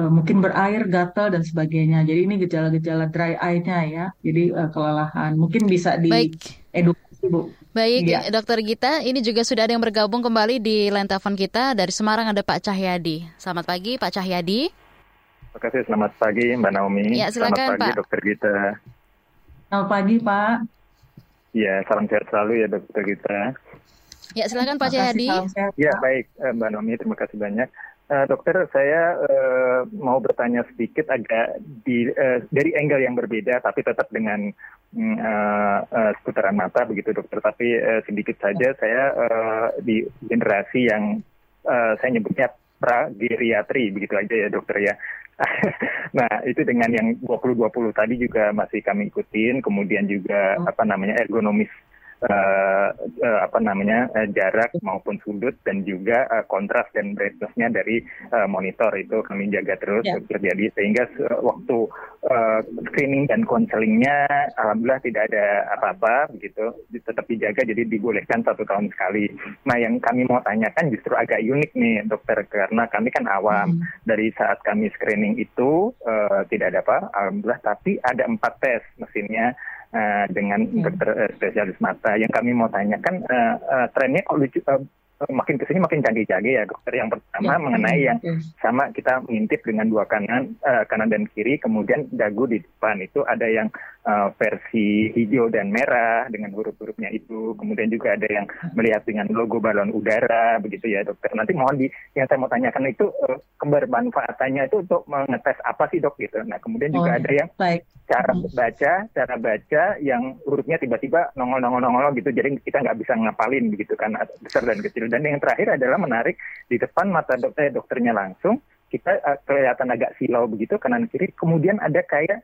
mungkin berair, gatal dan sebagainya. Jadi ini gejala-gejala dry eye-nya ya. Jadi kelelahan. Mungkin bisa diedukasi Bu. Baik ya. Dokter Gita, ini juga sudah ada yang bergabung kembali di line telepon kita. Dari Semarang ada Pak Cahyadi. Selamat pagi Pak Cahyadi. Terima kasih, selamat pagi Mbak Naomi ya, silakan, selamat pagi Pak. Dokter Gita. Selamat pagi Pak. Ya, salam sehat selalu ya Dokter Gita. Ya, silakan Pak Cahyadi. Ya, baik Mbak Naomi, terima kasih banyak. Dokter, saya mau bertanya sedikit agak dari angle yang berbeda, tapi tetap dengan seputaran mata begitu dokter. Tapi sedikit saja saya di generasi yang saya nyebutnya pra-geriatri begitu aja ya dokter ya. Nah itu dengan yang 20-20 tadi juga masih kami ikutin, kemudian juga ergonomis jarak maupun sudut dan juga kontras dan brightness-nya dari monitor itu kami jaga terus terjadi sehingga waktu screening dan counseling-nya alhamdulillah tidak ada apa-apa begitu, tetap dijaga, jadi dibolehkan 1 tahun sekali. Nah, yang kami mau tanyakan justru agak unik nih dokter, karena kami kan awam dari saat kami screening itu tidak ada apa, alhamdulillah, tapi ada 4 tes mesinnya dengan dokter spesialis mata. Yang kami mau tanyakan trennya kalau makin kesini makin canggih-canggih ya dokter. Yang pertama mengenai yang sama kita mengintip dengan 2 kanan dan kiri, kemudian dagu di depan itu ada yang versi hijau dan merah dengan huruf-hurufnya itu, kemudian juga ada yang melihat dengan logo balon udara begitu ya dokter. Nanti mohon yang saya mau tanyakan itu kebermanfaatannya itu untuk mengetes apa sih dok gitu. Nah kemudian juga ada yang cara baca yang hurufnya tiba-tiba nongol gitu, jadi kita nggak bisa ngapalin begitu kan, besar dan kecil. Dan yang terakhir adalah menarik di depan mata dokternya langsung kita kelihatan agak silau begitu kanan kiri, kemudian ada kayak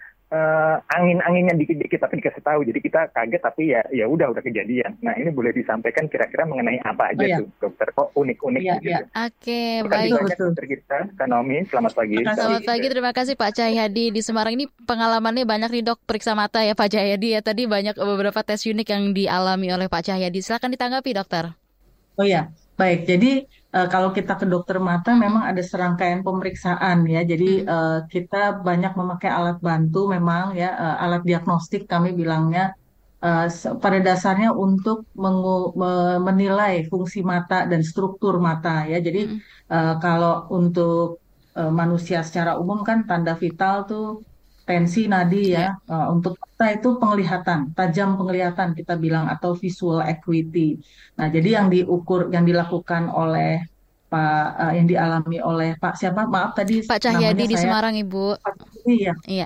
angin-anginnya dikit-dikit tapi dikasih tahu, jadi kita kaget tapi ya udah kejadian. Nah ini boleh disampaikan kira-kira mengenai apa aja tuh dokter, kok unik-unik gitu. Oke, baik betul. Dokter kita Naomi, selamat pagi. Selamat pagi, terima kasih Pak Cahyadi di Semarang. Ini pengalamannya banyak nih dok, periksa mata ya Pak Cahyadi ya, tadi banyak beberapa tes unik yang dialami oleh Pak Cahyadi. Silakan ditanggapi dokter. Oh ya, baik. Jadi kalau kita ke dokter mata memang ada serangkaian pemeriksaan ya. Jadi kita banyak memakai alat bantu memang ya, alat diagnostik kami bilangnya pada dasarnya untuk menilai fungsi mata dan struktur mata ya. Jadi kalau untuk manusia secara umum kan tanda vital tuh tensi, nadi ya. Untuk mata itu penglihatan, tajam penglihatan kita bilang, atau visual acuity. Nah, jadi yang diukur, yang dilakukan oleh Pak, yang dialami oleh Pak siapa? Maaf tadi Pak Cahyadi di Semarang, Ibu. Iya.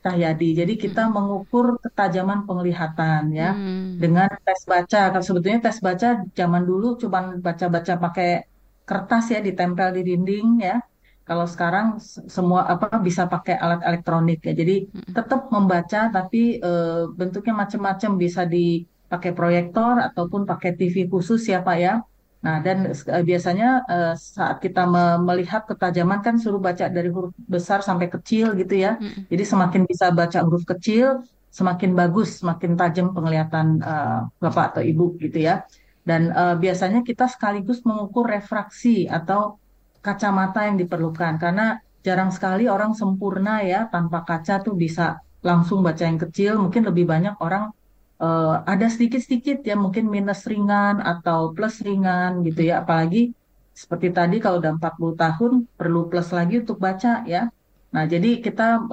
Cahyadi. Jadi kita mengukur ketajaman penglihatan ya dengan tes baca. Kalau sebetulnya tes baca zaman dulu cuma baca-baca pakai kertas ya, ditempel di dinding ya. Kalau sekarang semua bisa pakai alat elektronik ya. Jadi tetap membaca tapi bentuknya macam-macam, bisa dipakai proyektor ataupun pakai TV khusus ya Pak ya. Nah dan biasanya saat kita melihat ketajaman kan suruh baca dari huruf besar sampai kecil gitu ya. Jadi semakin bisa baca huruf kecil semakin bagus, semakin tajam penglihatan Bapak atau Ibu gitu ya. Dan biasanya kita sekaligus mengukur refraksi atau kacamata yang diperlukan, karena jarang sekali orang sempurna ya tanpa kaca tuh bisa langsung baca yang kecil. Mungkin lebih banyak orang ada sedikit-sedikit ya, mungkin minus ringan atau plus ringan gitu ya, apalagi seperti tadi kalau udah 40 tahun perlu plus lagi untuk baca ya. Nah jadi kita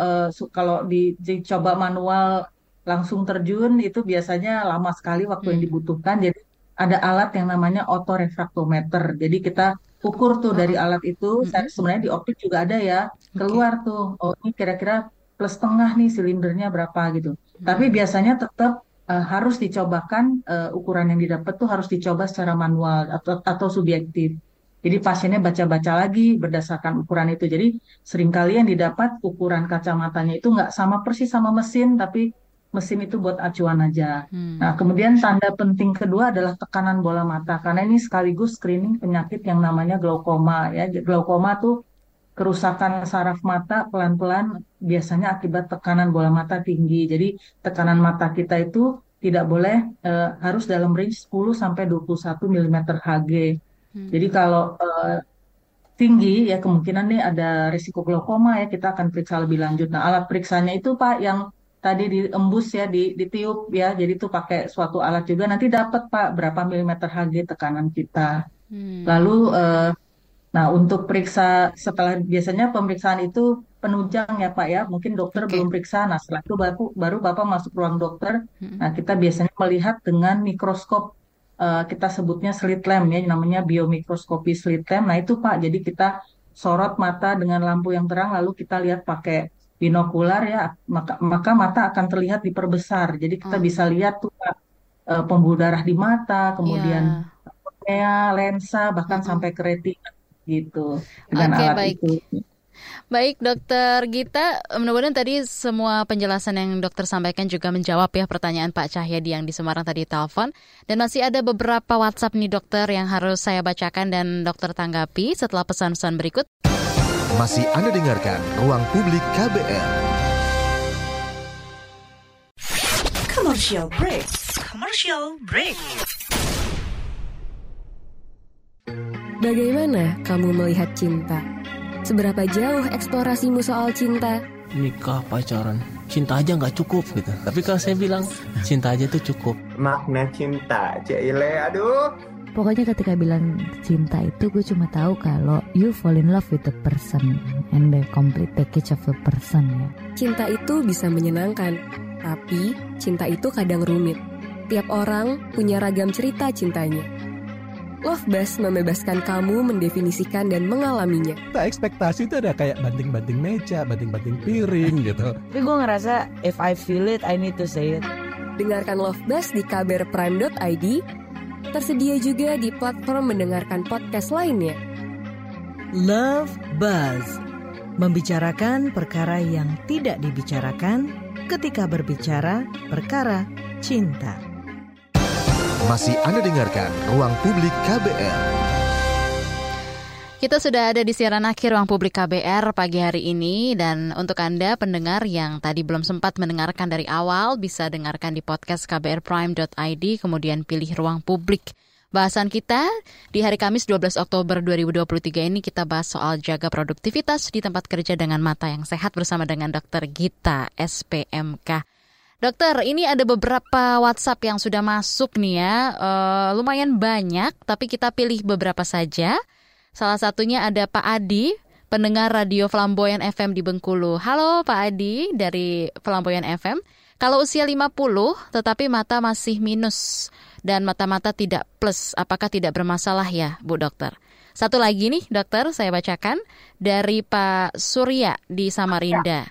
kalau dicoba manual langsung terjun itu biasanya lama sekali waktu yang dibutuhkan. Jadi ada alat yang namanya otorefraktometer, jadi kita ukur tuh dari alat itu. Sebenarnya di optik juga ada ya, keluar tuh ini kira-kira plus tengah nih silindernya berapa gitu. Tapi biasanya tetap harus dicobakan, ukuran yang didapat tuh harus dicoba secara manual atau subjektif. Jadi pasiennya baca-baca lagi berdasarkan ukuran itu. Jadi seringkali yang didapat ukuran kacamatanya itu nggak sama persis sama mesin, tapi mesin itu buat acuan aja. Nah, kemudian tanda penting kedua adalah tekanan bola mata, karena ini sekaligus screening penyakit yang namanya glaukoma ya. Glaukoma tuh kerusakan saraf mata pelan-pelan biasanya akibat tekanan bola mata tinggi. Jadi tekanan mata kita itu tidak boleh harus dalam range 10 sampai 21 mm Hg. Jadi kalau tinggi ya kemungkinan nih ada risiko glaukoma ya, kita akan periksa lebih lanjut. Nah, alat periksanya itu Pak yang tadi diembus ya, ditiup ya, jadi itu pakai suatu alat juga, nanti dapat Pak berapa milimeter Hg tekanan kita. Lalu nah untuk periksa setelah biasanya pemeriksaan itu penunjang ya Pak ya, mungkin dokter belum periksa, nah setelah itu baru Bapak masuk ruang dokter. Nah kita biasanya melihat dengan mikroskop, kita sebutnya slit lamp ya, namanya biomikroskopi slit lamp. Nah itu Pak, jadi kita sorot mata dengan lampu yang terang lalu kita lihat pakai binokular ya, maka mata akan terlihat diperbesar. Jadi kita bisa lihat tuh pembuluh darah di mata, kemudian kornea, lensa, bahkan sampai ke retina gitu. Dengan alat itu. Baik, Dokter Gita, mudah-mudahan tadi semua penjelasan yang dokter sampaikan juga menjawab ya pertanyaan Pak Cahyadi yang di Semarang tadi telepon. Dan masih ada beberapa WhatsApp nih dokter yang harus saya bacakan dan dokter tanggapi setelah pesan-pesan berikut. Masih Anda dengarkan Ruang Publik KBR. Commercial break. Bagaimana kamu melihat cinta? Seberapa jauh eksplorasimu soal cinta? Nikah, pacaran, cinta aja nggak cukup gitu. Tapi kalau saya bilang, cinta aja tuh cukup. Makna cinta, Cile, aduh. Pokoknya ketika bilang cinta itu, gue cuma tahu kalau you fall in love with the person and the complete package of the person ya. Cinta itu bisa menyenangkan, tapi cinta itu kadang rumit. Tiap orang punya ragam cerita cintanya. LoveBus membebaskan kamu mendefinisikan dan mengalaminya. Tak ekspektasi itu ada kayak banting-banting meja, banting-banting piring gitu. Tapi gue ngerasa if I feel it, I need to say it. Dengarkan LoveBus di kbrprime.id. Tersedia juga di platform mendengarkan podcast lainnya. LoveBus membicarakan perkara yang tidak dibicarakan ketika berbicara perkara cinta. Masih Anda dengarkan Ruang Publik KBR. Kita sudah ada di siaran akhir Ruang Publik KBR pagi hari ini. Dan untuk Anda pendengar yang tadi belum sempat mendengarkan dari awal, bisa dengarkan di podcast kbrprime.id, kemudian pilih Ruang Publik. Bahasan kita di hari Kamis 12 Oktober 2023 ini kita bahas soal jaga produktivitas di tempat kerja dengan mata yang sehat bersama dengan Dr. Gita, SPMK. Dokter, ini ada beberapa WhatsApp yang sudah masuk nih ya, lumayan banyak, tapi kita pilih beberapa saja. Salah satunya ada Pak Adi, pendengar radio Flamboyan FM di Bengkulu. Halo Pak Adi dari Flamboyan FM. Kalau usia 50 tetapi mata masih minus dan mata-mata tidak plus, apakah tidak bermasalah ya Bu Dokter? Satu lagi nih Dokter, saya bacakan dari Pak Surya di Samarinda.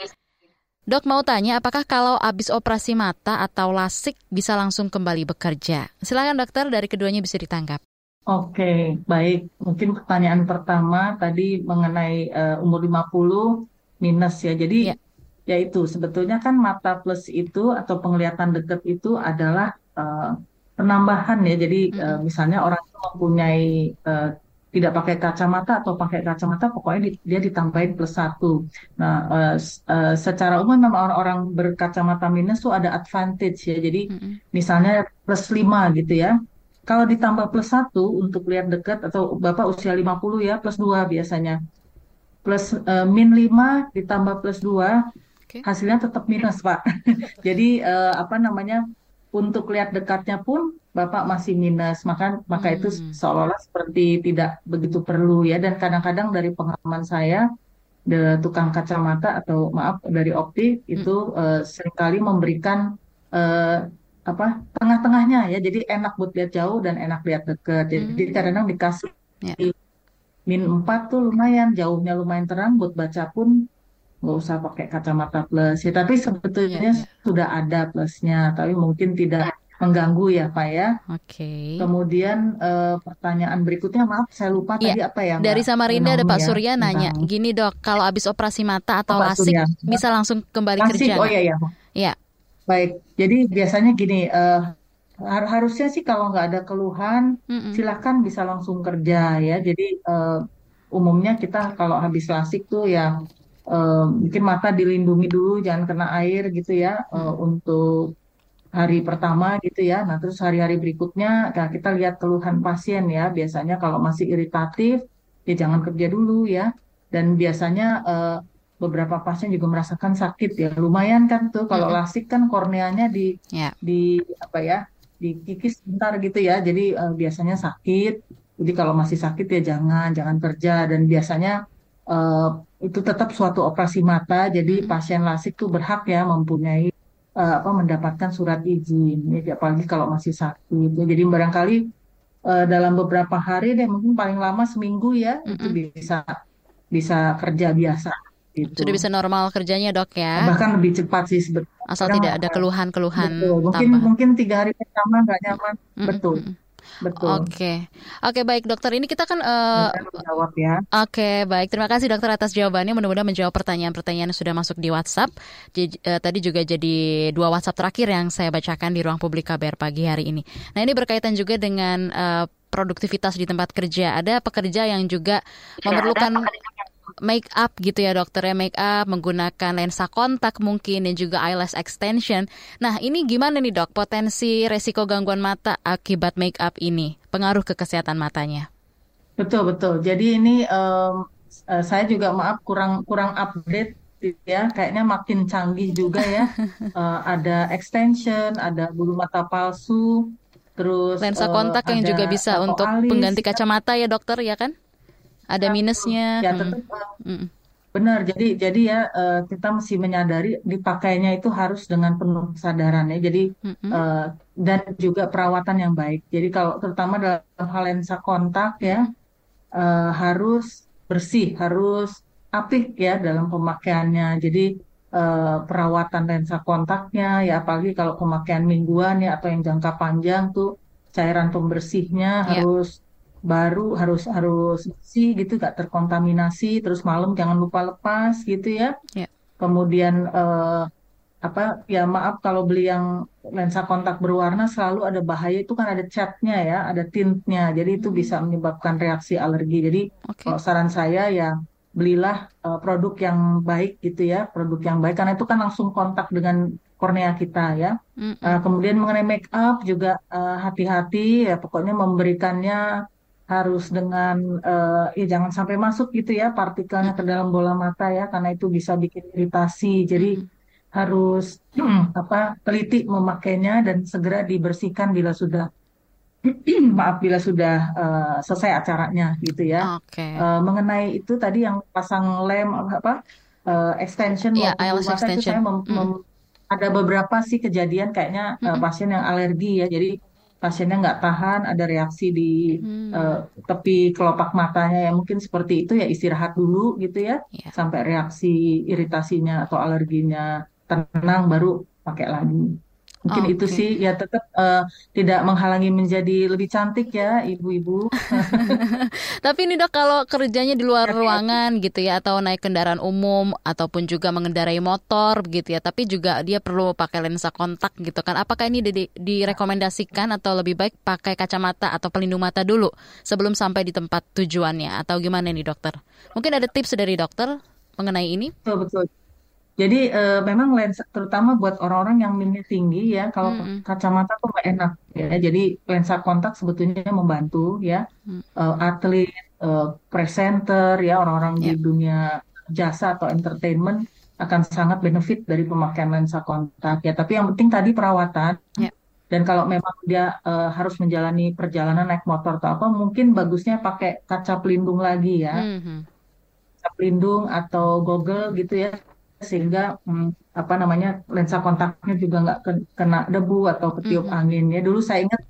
Dok, mau tanya apakah kalau habis operasi mata atau LASIK bisa langsung kembali bekerja? Silakan dokter, dari keduanya bisa ditanggap. Oke, baik. Mungkin pertanyaan pertama tadi mengenai umur 50 minus ya. Jadi ya itu sebetulnya kan mata plus itu atau penglihatan dekat itu adalah penambahan ya. Jadi misalnya orang itu mempunyai tidak pakai kacamata atau pakai kacamata, pokoknya dia ditambahin plus 1. Nah, secara umum memang orang berkacamata minus tuh ada advantage ya. Jadi misalnya plus 5 gitu ya. Kalau ditambah plus 1 untuk lihat dekat, atau Bapak usia 50 ya, plus 2 biasanya. Plus min 5 ditambah plus 2, hasilnya tetap minus Pak. Jadi untuk lihat dekatnya pun Bapak masih minus, maka itu seolah-olah seperti tidak begitu perlu ya. Dan kadang-kadang dari pengalaman saya, tukang kacamata atau maaf dari optik itu seringkali memberikan tengah-tengahnya ya. Jadi enak buat lihat jauh dan enak lihat dekat. Jadi kadang-kadang dikasih min 4 tuh lumayan, jauhnya lumayan terang, buat baca pun nggak usah pakai kacamata plus. Ya, tapi sebetulnya sudah ada plusnya, tapi mungkin tidak mengganggu ya Pak ya. Oke. Kemudian pertanyaan berikutnya, maaf saya lupa tadi apa ya. Dari Samarinda ada Pak Surya nanya, gini dok, kalau habis operasi mata atau LASIK bisa langsung kembali kerja? Oh iya. Ya. Baik, jadi biasanya gini, harusnya sih kalau nggak ada keluhan, silahkan bisa langsung kerja ya. Jadi umumnya kita kalau habis LASIK tuh yang mungkin mata dilindungi dulu, jangan kena air gitu ya, untuk hari pertama gitu ya. Nah terus hari-hari berikutnya kita lihat keluhan pasien ya. Biasanya kalau masih iritatif ya jangan kerja dulu ya. Dan biasanya beberapa pasien juga merasakan sakit ya. Lumayan kan tuh kalau LASIK kan korneanya dikikis bentar gitu ya. Jadi biasanya sakit. Jadi kalau masih sakit ya jangan kerja. Dan biasanya itu tetap suatu operasi mata. Jadi pasien LASIK tuh berhak ya mempunyai mendapatkan surat izin ya, apalagi kalau masih sakit ya. Jadi barangkali dalam beberapa hari deh, mungkin paling lama seminggu ya, itu bisa kerja biasa gitu. Sudah bisa normal kerjanya dok ya, bahkan lebih cepat sih sebetulnya, asal tidak ada keluhan-keluhan. Mungkin 3 hari pertama nggak nyaman, betul. Betul. Oke, baik dokter. Ini kita kan menjawab ya. Oke, baik. Terima kasih dokter atas jawabannya. Mudah-mudahan menjawab pertanyaan-pertanyaan yang sudah masuk di WhatsApp. Tadi juga jadi dua WhatsApp terakhir yang saya bacakan di Ruang Publik KBR pagi hari ini. Nah, ini berkaitan juga dengan produktivitas di tempat kerja. Ada pekerja yang juga memerlukan make up gitu ya dokter ya, make up menggunakan lensa kontak mungkin dan juga eyelash extension. Nah, ini gimana nih dok potensi resiko gangguan mata akibat make up ini, pengaruh ke kesehatan matanya? Betul. Jadi ini saya juga maaf kurang update ya, kayaknya makin canggih juga ya. Ada extension, ada bulu mata palsu, terus lensa kontak yang juga bisa untuk alis, pengganti kacamata ya dokter ya kan? Ada minusnya. Ya tentu. Benar. Jadi ya kita mesti menyadari dipakainya itu harus dengan penuh kesadaran ya. Jadi dan juga perawatan yang baik. Jadi kalau terutama dalam hal lensa kontak ya harus bersih, harus apik ya dalam pemakaiannya. Jadi perawatan lensa kontaknya ya, apalagi kalau pemakaian mingguan ya atau yang jangka panjang tuh cairan pembersihnya harus baru, harus bersih gitu, gak terkontaminasi. Terus malam jangan lupa lepas gitu ya. Kemudian maaf kalau beli yang lensa kontak berwarna selalu ada bahaya itu kan, ada catnya ya, ada tintnya, jadi itu bisa menyebabkan reaksi alergi. Jadi kalau saran saya ya belilah produk yang baik gitu ya, produk yang baik karena itu kan langsung kontak dengan kornea kita ya. Kemudian mengenai make up juga hati-hati ya, pokoknya memberikannya harus dengan jangan sampai masuk gitu ya partikelnya ke dalam bola mata ya, karena itu bisa bikin iritasi. Jadi harus teliti memakainya dan segera dibersihkan bila sudah selesai acaranya gitu ya. Mengenai itu tadi yang pasang lem extension, eyelash extension, ada beberapa sih kejadian kayaknya pasien yang alergi ya. Jadi pasiennya nggak tahan, ada reaksi di tepi kelopak matanya ya, mungkin seperti itu ya, istirahat dulu gitu ya, sampai reaksi iritasinya atau alerginya tenang baru pakai lagi. Mungkin itu sih ya, tetap tidak menghalangi menjadi lebih cantik ya ibu-ibu. Tapi ini dok, kalau kerjanya di luar ruangan gitu ya, atau naik kendaraan umum ataupun juga mengendarai motor gitu ya, tapi juga dia perlu pakai lensa kontak gitu kan, apakah ini direkomendasikan atau lebih baik pakai kacamata atau pelindung mata dulu sebelum sampai di tempat tujuannya, atau gimana nih dokter? Mungkin ada tips dari dokter mengenai ini? Betul. Jadi memang lensa, terutama buat orang-orang yang minimnya tinggi ya, kalau kacamata tuh nggak enak ya. Jadi lensa kontak sebetulnya membantu ya, atlet, presenter ya, orang-orang di dunia jasa atau entertainment akan sangat benefit dari pemakaian lensa kontak ya. Tapi yang penting tadi perawatan. Dan kalau memang dia harus menjalani perjalanan naik motor atau apa, mungkin bagusnya pakai kaca pelindung lagi ya, kaca pelindung atau goggle gitu ya, sehingga lensa kontaknya juga nggak kena debu atau ketiup angin ya. Dulu saya ingat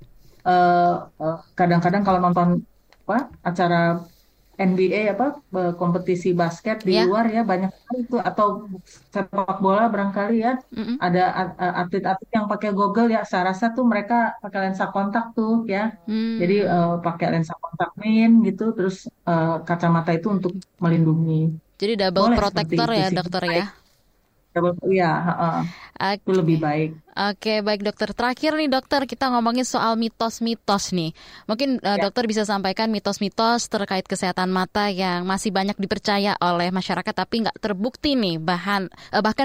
kadang-kadang kalau nonton acara NBA kompetisi basket di luar ya, banyak itu, atau sepak bola barangkali ya, ada atlet-atlet yang pakai goggle ya. Saya rasa tuh mereka pakai lensa kontak tuh ya. Jadi pakai lensa kontak gitu, terus kacamata itu untuk melindungi. Jadi double protector ya dokter ya. Itu lebih baik. Baik dokter. Terakhir nih dokter, kita ngomongin soal mitos-mitos nih. Mungkin dokter bisa sampaikan mitos-mitos terkait kesehatan mata yang masih banyak dipercaya oleh masyarakat tapi nggak terbukti nih, bahkan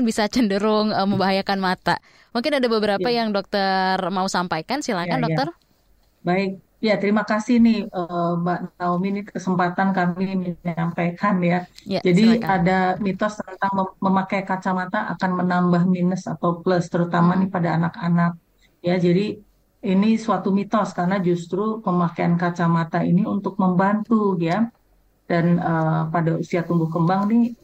bisa cenderung membahayakan mata. Mungkin ada beberapa yang dokter mau sampaikan, silakan dokter. Baik. Ya, terima kasih nih Mbak Naomi, ini kesempatan kami menyampaikan ya. Jadi silakan. Ada mitos tentang memakai kacamata akan menambah minus atau plus, terutama nih pada anak-anak. Ya, jadi ini suatu mitos karena justru pemakaian kacamata ini untuk membantu ya. Dan pada usia tumbuh kembang nih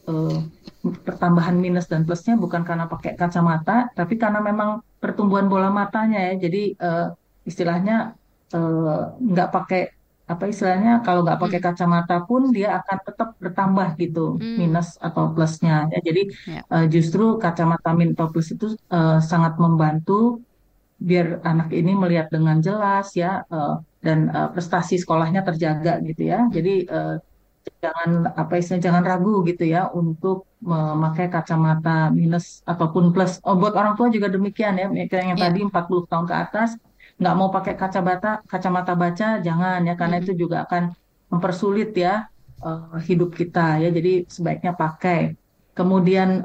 pertambahan minus dan plusnya bukan karena pakai kacamata, tapi karena memang pertumbuhan bola matanya ya. Jadi istilahnya nggak pakai kalau nggak pakai kacamata pun dia akan tetap bertambah gitu minus atau plusnya ya. Jadi justru kacamata minus atau plus itu sangat membantu biar anak ini melihat dengan jelas ya, dan prestasi sekolahnya terjaga gitu ya. Jadi jangan ragu gitu ya untuk memakai kacamata minus ataupun plus. Oh, buat orang tua juga demikian ya. Yang tadi 40 tahun ke atas nggak mau pakai kacamata baca jangan ya, karena itu juga akan mempersulit ya hidup kita ya. Jadi sebaiknya pakai. Kemudian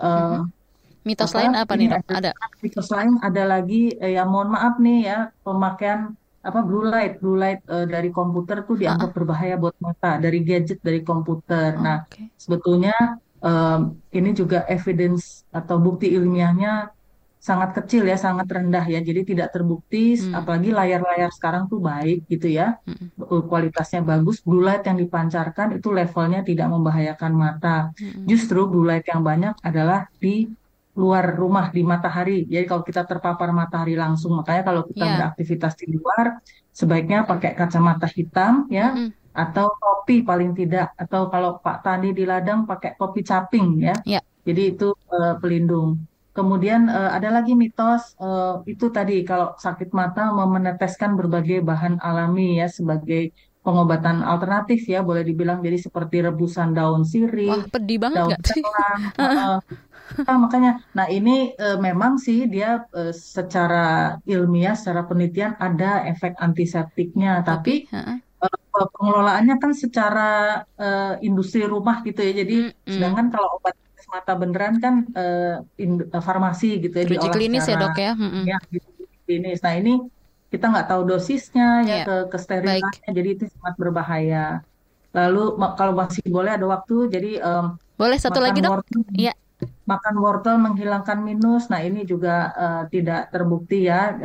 mitos lain apa nih dok? Ada mitos lain ada lagi ya, mohon maaf nih ya, pemakaian blue light dari komputer tuh dianggap berbahaya buat mata, dari gadget, dari komputer. Sebetulnya ini juga evidence atau bukti ilmiahnya sangat kecil ya, sangat rendah ya. Jadi tidak terbukti, apalagi layar-layar sekarang tuh baik gitu ya, kualitasnya bagus. Blue light yang dipancarkan itu levelnya tidak membahayakan mata. Justru blue light yang banyak adalah di luar rumah, di matahari. Jadi kalau kita terpapar matahari langsung, makanya kalau kita beraktivitas di luar, sebaiknya pakai kacamata hitam ya, atau topi paling tidak, atau kalau Pak Tani di ladang pakai topi caping ya. Jadi itu pelindung. Kemudian ada lagi mitos, itu tadi kalau sakit mata meneteskan berbagai bahan alami ya sebagai pengobatan alternatif ya, boleh dibilang. Jadi seperti rebusan daun sirih, daun selang, makanya. Nah ini memang sih dia secara ilmiah, secara penelitian ada efek antiseptiknya, tapi pengelolaannya kan secara industri rumah gitu ya. Jadi sedangkan kalau obat mata beneran kan farmasi gitu ya, diolah uji klinis secara, ya dok ya. Klinis. Nah ini kita nggak tahu dosisnya ya, ke sterilitasnya, jadi itu sangat berbahaya. Lalu kalau masih boleh ada waktu, jadi boleh satu lagi dok. Iya. Makan wortel menghilangkan minus. Nah ini juga tidak terbukti ya.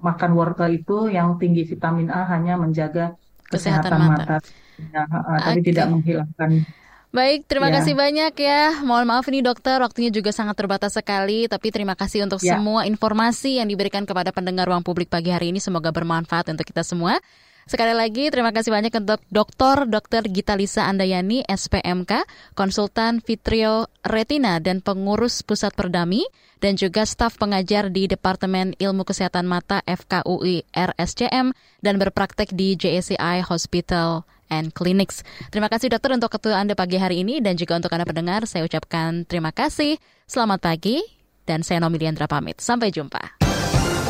Makan wortel itu yang tinggi vitamin A hanya menjaga kesehatan mata. Nah, tapi tidak menghilangkan. Baik, terima kasih banyak ya. Mohon maaf nih dokter, waktunya juga sangat terbatas sekali. Tapi terima kasih untuk semua informasi yang diberikan kepada pendengar Ruang Publik pagi hari ini. Semoga bermanfaat untuk kita semua. Sekali lagi terima kasih banyak untuk Dr. Gitalisa Andayani, SPMK, konsultan vitrio retina dan pengurus pusat Perdami, dan juga staf pengajar di Departemen Ilmu Kesehatan Mata FKUI RSCM dan berpraktek di JSCI Hospital and Clinics. Terima kasih dokter untuk waktu Anda pagi hari ini, dan juga untuk Anda pendengar saya ucapkan terima kasih. Selamat pagi, dan saya Naomi Liandra pamit. Sampai jumpa.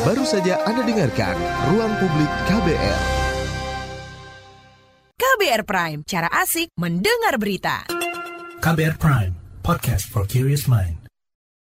Baru saja Anda dengarkan Ruang Publik KBR. KBR Prime, cara asik mendengar berita. KBR Prime, podcast for curious mind.